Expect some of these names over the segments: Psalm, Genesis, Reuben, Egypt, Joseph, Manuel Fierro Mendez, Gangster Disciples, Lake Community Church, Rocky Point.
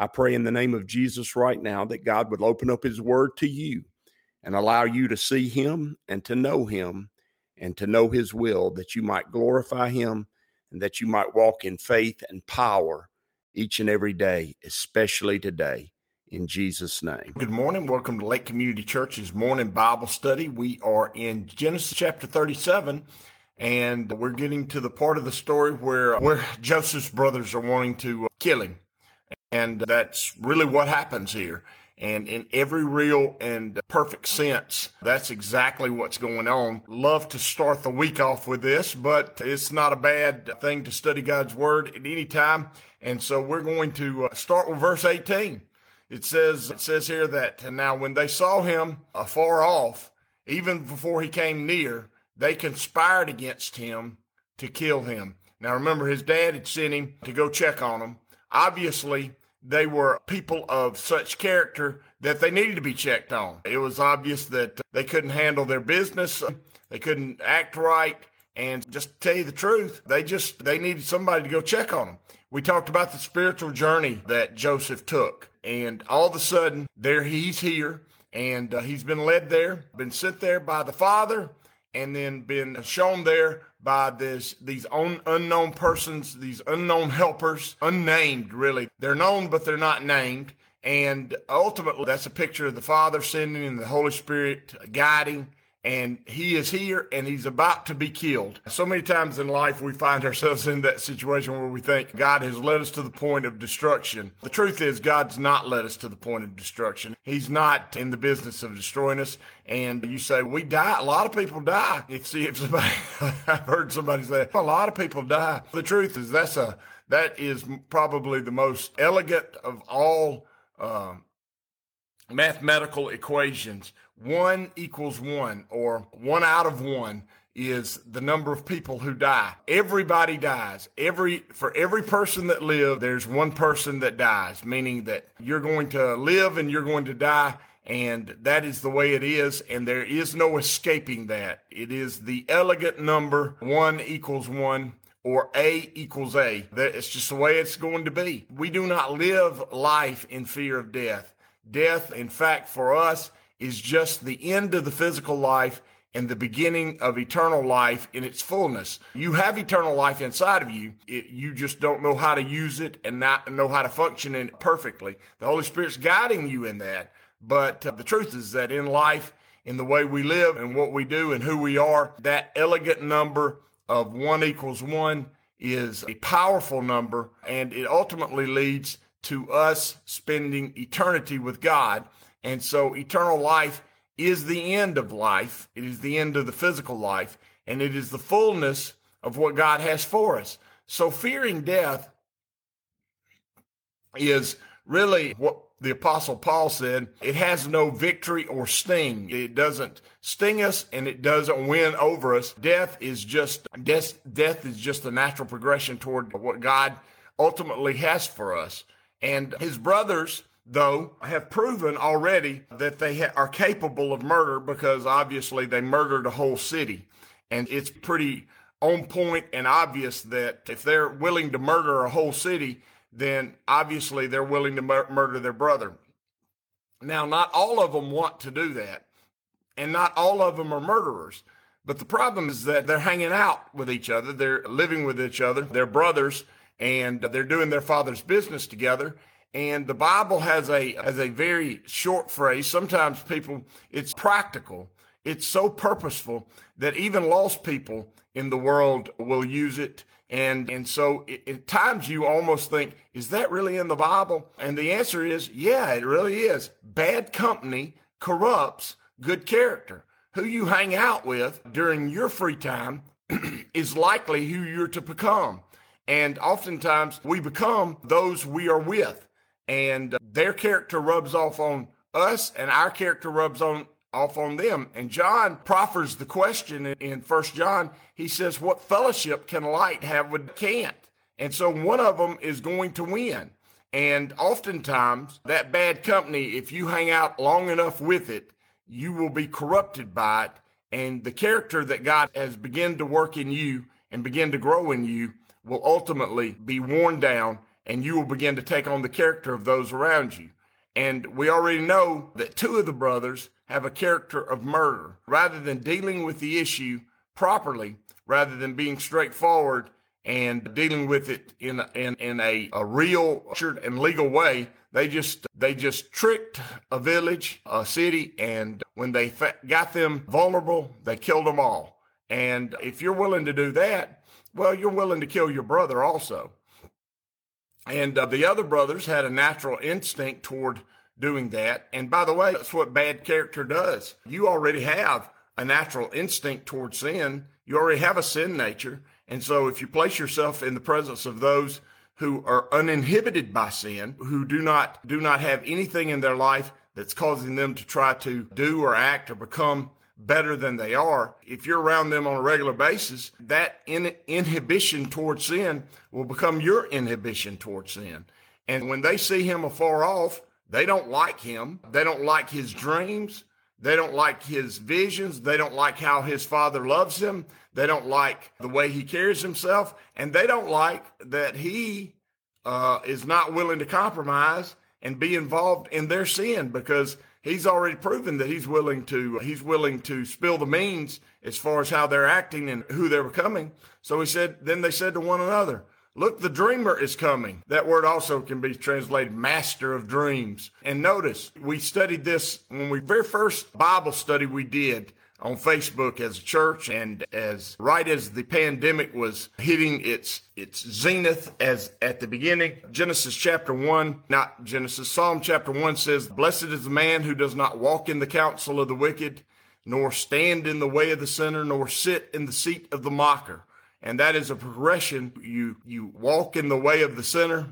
I pray in the name of Jesus right now that God would open up his word to you and allow you to see him and to know his will, that you might glorify him and that you might walk in faith and power each and every day, especially today, in Jesus' name. Good morning. Welcome to Lake Community Church's morning Bible study. We are in Genesis chapter 37. And we're getting to the part of the story where Joseph's brothers are wanting to kill him. And that's really what happens here. And in every real and perfect sense, that's exactly what's going on. Love to start the week off with this, but it's not a bad thing to study God's Word at any time. And so we're going to start with verse 18. It says here that, "Now when they saw him afar off, even before he came near, they conspired against him to kill him." Now, remember, his dad had sent him to go check on him. Obviously, they were people of such character that they needed to be checked on. It was obvious that they couldn't handle their business. They couldn't act right. And just to tell you the truth, they needed somebody to go check on them. We talked about the spiritual journey that Joseph took. And all of a sudden, he's here. And he's been led there, been sent there by the Father, and then been shown there by these unknown persons, these unknown helpers, unnamed really. They're known, but they're not named. And ultimately, that's a picture of the Father sending and the Holy Spirit guiding. And he is here, and he's about to be killed. So many times in life, we find ourselves in that situation where we think God has led us to the point of destruction. The truth is, God's not led us to the point of destruction. He's not in the business of destroying us. And you say, we die. A lot of people die. I've heard somebody say, a lot of people die. The truth is, that is probably the most elegant of all mathematical equations. 1 equals 1, or 1 out of 1 is the number of people who die. Everybody dies. For every person that lives, there's one person that dies, meaning that you're going to live and you're going to die, and that is the way it is, and there is no escaping that. It is the elegant number 1 equals 1. Or A equals A. It's just the way it's going to be. We do not live life in fear of death. Death, in fact, for us, is just the end of the physical life and the beginning of eternal life in its fullness. You have eternal life inside of you. You just don't know how to use it and not know how to function in it perfectly. The Holy Spirit's guiding you in that. But the truth is that in life, in the way we live and what we do and who we are, that elegant number of 1 equals 1 is a powerful number, and it ultimately leads to us spending eternity with God. And so eternal life is the end of life. It is the end of the physical life, and it is the fullness of what God has for us. So fearing death is really what the Apostle Paul said. It has no victory or sting. It doesn't sting us, and it doesn't win over us. Death is just the natural progression toward what God ultimately has for us. And his brothers, though, have proven already that they are capable of murder, because obviously they murdered a whole city. And it's pretty on point and obvious that if they're willing to murder a whole city, then obviously they're willing to murder their brother. Now, not all of them want to do that, and not all of them are murderers. But the problem is that they're hanging out with each other. They're living with each other. They're brothers, and they're doing their father's business together. And the Bible has a very short phrase. Sometimes it's practical. It's so purposeful that even lost people in the world will use it. And so at times you almost think, is that really in the Bible? And the answer is, yeah, it really is. Bad company corrupts good character. Who you hang out with during your free time is likely who you're to become. And oftentimes we become those we are with. And their character rubs off on us and our character rubs off on them. And John proffers the question in 1 John. He says, what fellowship can light have with can't? And so one of them is going to win. And oftentimes that bad company, if you hang out long enough with it, you will be corrupted by it. And the character that God has begun to work in you and begin to grow in you will ultimately be worn down, and you will begin to take on the character of those around you. And we already know that two of the brothers have a character of murder. Rather than dealing with the issue properly, rather than being straightforward and dealing with it in a real and legal way, they just tricked a village, a city, and when they got them vulnerable, they killed them all. And if you're willing to do that, well, you're willing to kill your brother also. And the other brothers had a natural instinct toward doing that. And by the way, that's what bad character does. You already have a natural instinct toward sin. You already have a sin nature. And so if you place yourself in the presence of those who are uninhibited by sin, who do not have anything in their life that's causing them to try to do or act or become better than they are, if you're around them on a regular basis, that inhibition towards sin will become your inhibition towards sin. And when they see him afar off, they don't like him. They don't like his dreams. They don't like his visions. They don't like how his father loves him. They don't like the way he carries himself. And they don't like that he is not willing to compromise and be involved in their sin, because he's already proven that he's willing to spill the beans as far as how they're acting and who they're becoming. So they said to one another, look, the dreamer is coming. That word also can be translated master of dreams. And notice, we studied this when we very first Bible study we did on Facebook as a church, and as right as the pandemic was hitting its zenith as at the beginning, Psalm chapter 1 says, blessed is the man who does not walk in the counsel of the wicked, nor stand in the way of the sinner, nor sit in the seat of the mocker. And that is a progression. You walk in the way of the sinner.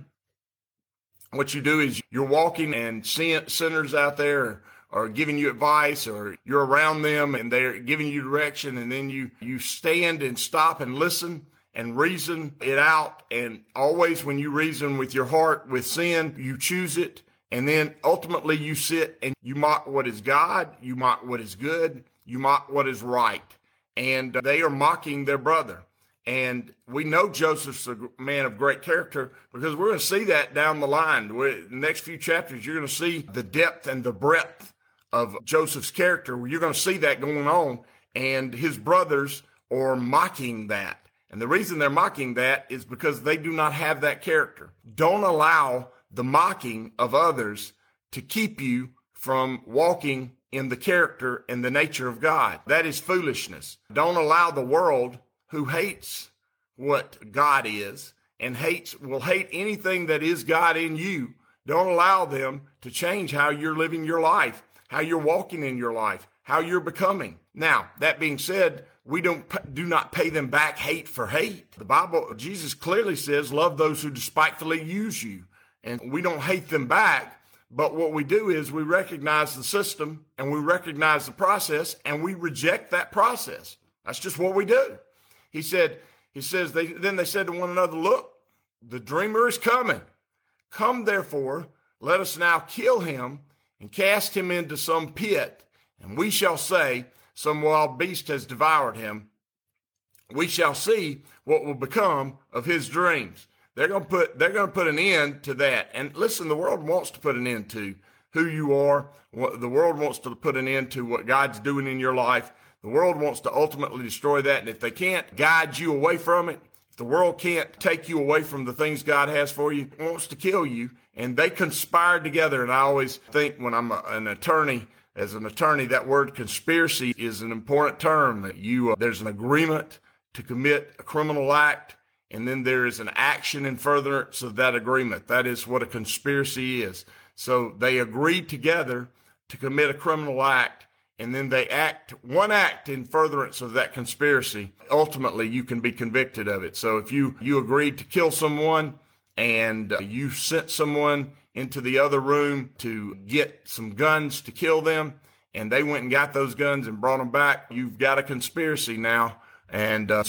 What you do is you're walking and seeing sinners out there are giving you advice, or you're around them and they're giving you direction, and then you stand and stop and listen and reason it out. And always when you reason with your heart with sin, you choose it. And then ultimately you sit and you mock what is God, you mock what is good, you mock what is right. And they are mocking their brother. And we know Joseph's a man of great character, because we're going to see that down the line. In the next few chapters, you're going to see the depth and the breadth of Joseph's character. You're going to see that going on, and his brothers are mocking that. And the reason they're mocking that is because they do not have that character. Don't allow the mocking of others to keep you from walking in the character and the nature of God. That is foolishness. Don't allow the world, who hates what God is and will hate anything that is God in you. Don't allow them to change how you're living your life, how you're walking in your life, how you're becoming. Now, that being said, we do not pay them back hate for hate. The Bible, Jesus clearly says, love those who despitefully use you. And we don't hate them back, but what we do is we recognize the system and we recognize the process and we reject that process. That's just what we do. Then they said to one another, look, the dreamer is coming. Come, therefore, let us now kill him and cast him into some pit. And we shall say, some wild beast has devoured him. We shall see what will become of his dreams. They're going to put an end to that. And listen, the world wants to put an end to who you are. The world wants to put an end to what God's doing in your life. The world wants to ultimately destroy that, and if they can't guide you away from it, if the world can't take you away from the things God has for you, it wants to kill you, and they conspire together. And I always think when I'm an attorney, that word conspiracy is an important term. That there's an agreement to commit a criminal act, and then there is an action in furtherance of that agreement. That is what a conspiracy is. So they agree together to commit a criminal act, and then they act in furtherance of that conspiracy. Ultimately, you can be convicted of it. So if you agreed to kill someone and you sent someone into the other room to get some guns to kill them, and they went and got those guns and brought them back, you've got a conspiracy now. And a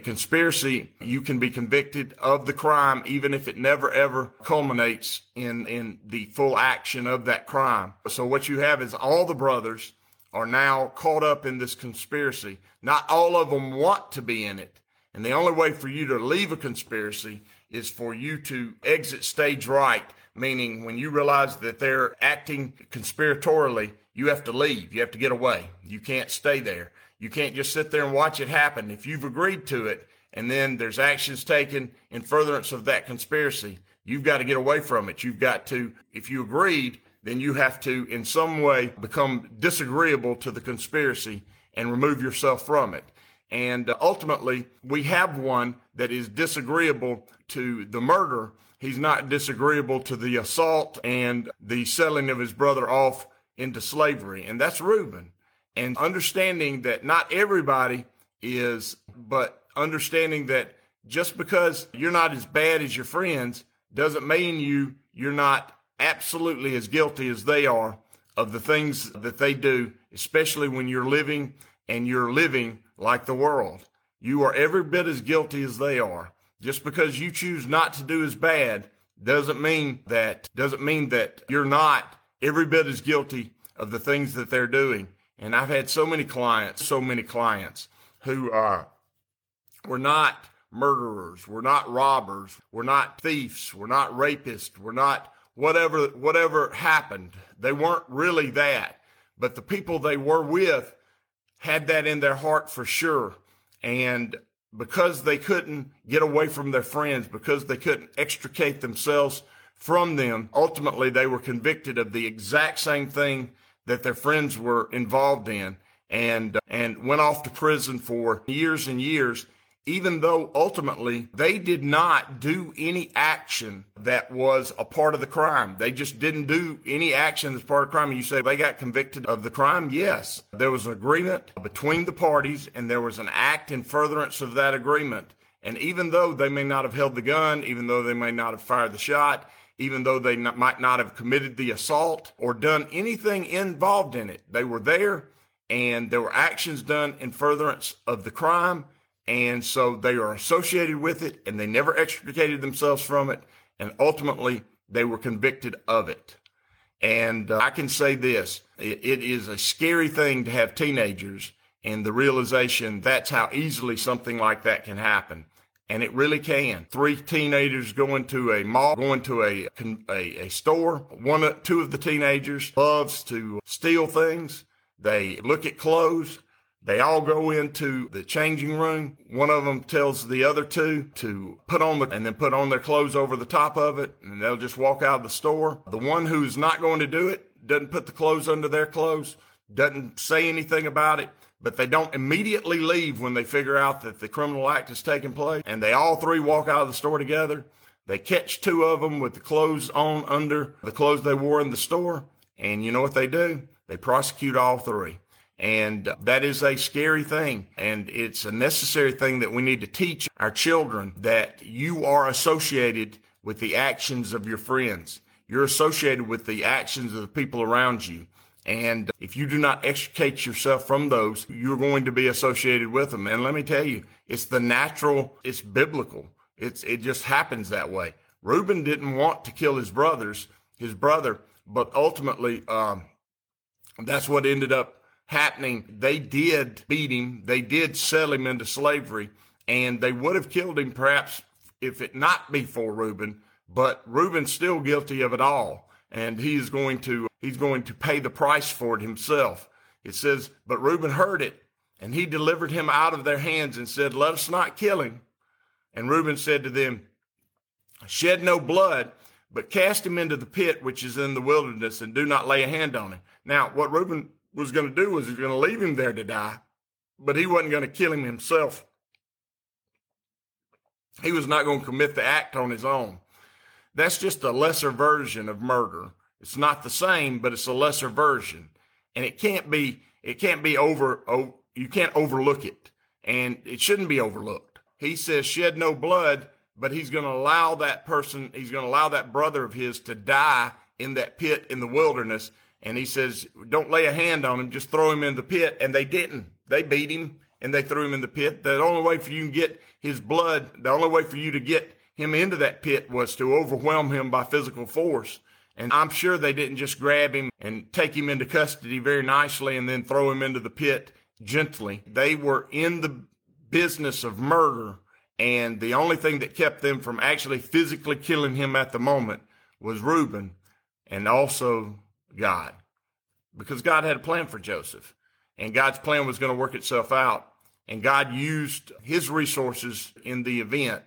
conspiracy, you can be convicted of the crime, even if it never, ever culminates in the full action of that crime. So what you have is all the brothers are now caught up in this conspiracy. Not all of them want to be in it. And the only way for you to leave a conspiracy is for you to exit stage right, meaning when you realize that they're acting conspiratorially, you have to leave. You have to get away. You can't stay there. You can't just sit there and watch it happen. If you've agreed to it and then there's actions taken in furtherance of that conspiracy, you've got to get away from it. You've got to, if you agreed, then you have to in some way become disagreeable to the conspiracy and remove yourself from it. And ultimately, we have one that is disagreeable to the murder. He's not disagreeable to the assault and the selling of his brother off into slavery. And that's Reuben. And understanding that not everybody is, but understanding that just because you're not as bad as your friends doesn't mean you're not absolutely as guilty as they are of the things that they do, especially when you're living like the world. You are every bit as guilty as they are. Just because you choose not to do as bad doesn't mean that you're not every bit as guilty of the things that they're doing. And I've had so many clients who were not murderers, were not robbers, were not thieves, were not rapists, were not whatever happened. They weren't really that. But the people they were with had that in their heart for sure. And because they couldn't get away from their friends, because they couldn't extricate themselves from them, ultimately they were convicted of the exact same thing that their friends were involved in, and went off to prison for years and years, even though ultimately they did not do any action that was a part of the crime. They just didn't do any action that's part of the crime. And you say they got convicted of the crime? Yes. There was an agreement between the parties, and there was an act in furtherance of that agreement. And even though they may not have held the gun, even though they may not have fired the shot, even though they might not have committed the assault or done anything involved in it, they were there, and there were actions done in furtherance of the crime, and so they are associated with it, and they never extricated themselves from it, and ultimately they were convicted of it. And I can say this, it is a scary thing to have teenagers and the realization that's how easily something like that can happen. And it really can. 3 teenagers going to a mall, going to a store. 2 of the teenagers loves to steal things. They look at clothes. They all go into the changing room. One of them tells the other 2 to put on their clothes over the top of it, and they'll just walk out of the store. The one who's not going to do it doesn't put the clothes under their clothes, doesn't say anything about it. But they don't immediately leave when they figure out that the criminal act has taken place. And they all 3 walk out of the store together. They catch 2 of them with the clothes on under the clothes they wore in the store. And you know what they do? They prosecute all 3. And that is a scary thing. And it's a necessary thing that we need to teach our children, that you are associated with the actions of your friends. You're associated with the actions of the people around you. And if you do not extricate yourself from those, you're going to be associated with them. And let me tell you, it's the natural, it's biblical. It just happens that way. Reuben didn't want to kill his brother, but ultimately that's what ended up happening. They did beat him. They did sell him into slavery, and they would have killed him perhaps if it not be for Reuben, but Reuben's still guilty of it all. And he's going to pay the price for it himself. It says, but Reuben heard it, and he delivered him out of their hands and said, let us not kill him. And Reuben said to them, shed no blood, but cast him into the pit which is in the wilderness, and do not lay a hand on him. Now, what Reuben was going to do was he was going to leave him there to die, but he wasn't going to kill him himself. He was not going to commit the act on his own. That's just a lesser version of murder. It's not the same, but it's a lesser version. And you can't overlook it. And it shouldn't be overlooked. He says, shed no blood, but he's going to allow that person, he's going to allow that brother of his to die in that pit in the wilderness. And he says, don't lay a hand on him, just throw him in the pit. And they didn't. They beat him and they threw him in the pit. The only way for you to get his blood, the only way for you to get him into that pit was to overwhelm him by physical force. And I'm sure they didn't just grab him and take him into custody very nicely and then throw him into the pit gently. They were in the business of murder, and the only thing that kept them from actually physically killing him at the moment was Reuben and also God, because God had a plan for Joseph, and God's plan was going to work itself out, and God used his resources in the event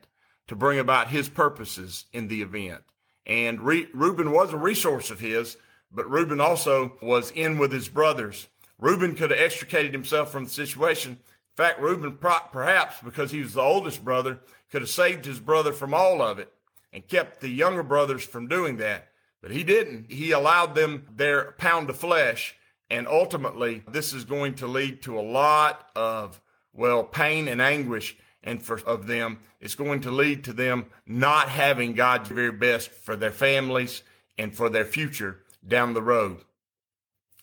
to bring about his purposes in the event. And Reuben was a resource of his, but Reuben also was in with his brothers. Reuben could have extricated himself from the situation. In fact, Reuben, perhaps because he was the oldest brother, could have saved his brother from all of it and kept the younger brothers from doing that. But he didn't. He allowed them their pound of flesh. And ultimately, this is going to lead to a lot of, well, pain and anguish. And of them, it's going to lead to them not having God's very best for their families and for their future down the road.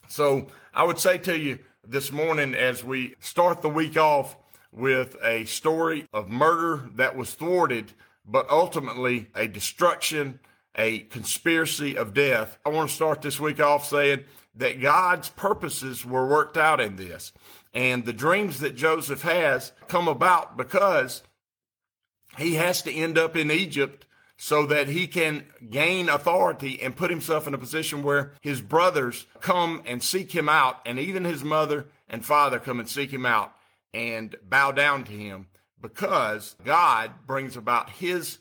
So I would say to you this morning, as we start the week off with a story of murder that was thwarted, but ultimately a destruction, a conspiracy of death, I want to start this week off saying that God's purposes were worked out in this. And the dreams that Joseph has come about because he has to end up in Egypt so that he can gain authority and put himself in a position where his brothers come and seek him out, and even his mother and father come and seek him out and bow down to him, because God brings about his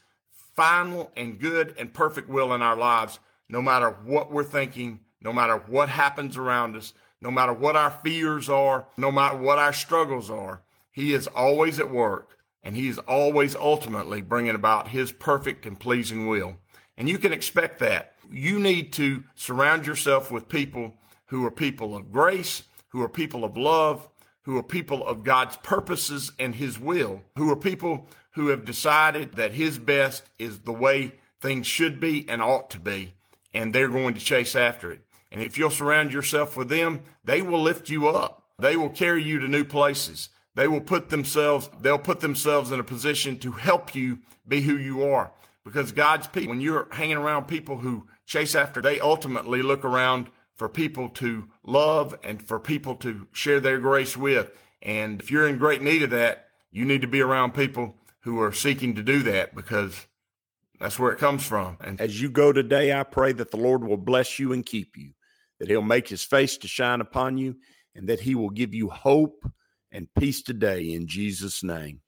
final and good and perfect will in our lives, no matter what we're thinking, no matter what happens around us, no matter what our fears are, no matter what our struggles are. He is always at work, and he is always ultimately bringing about his perfect and pleasing will. And you can expect that. You need to surround yourself with people who are people of grace, who are people of love, who are people of God's purposes and his will, who are people who have decided that his best is the way things should be and ought to be, and they're going to chase after it. And if you'll surround yourself with them, they will lift you up. They will carry you to new places. They'll put themselves in a position to help you be who you are. Because God's people, when you're hanging around people who chase after, they ultimately look around for people to love and for people to share their grace with. And if you're in great need of that, you need to be around people who are seeking to do that, because that's where it comes from. And as you go today, I pray that the Lord will bless you and keep you, that he'll make his face to shine upon you, and that he will give you hope and peace today in Jesus' name.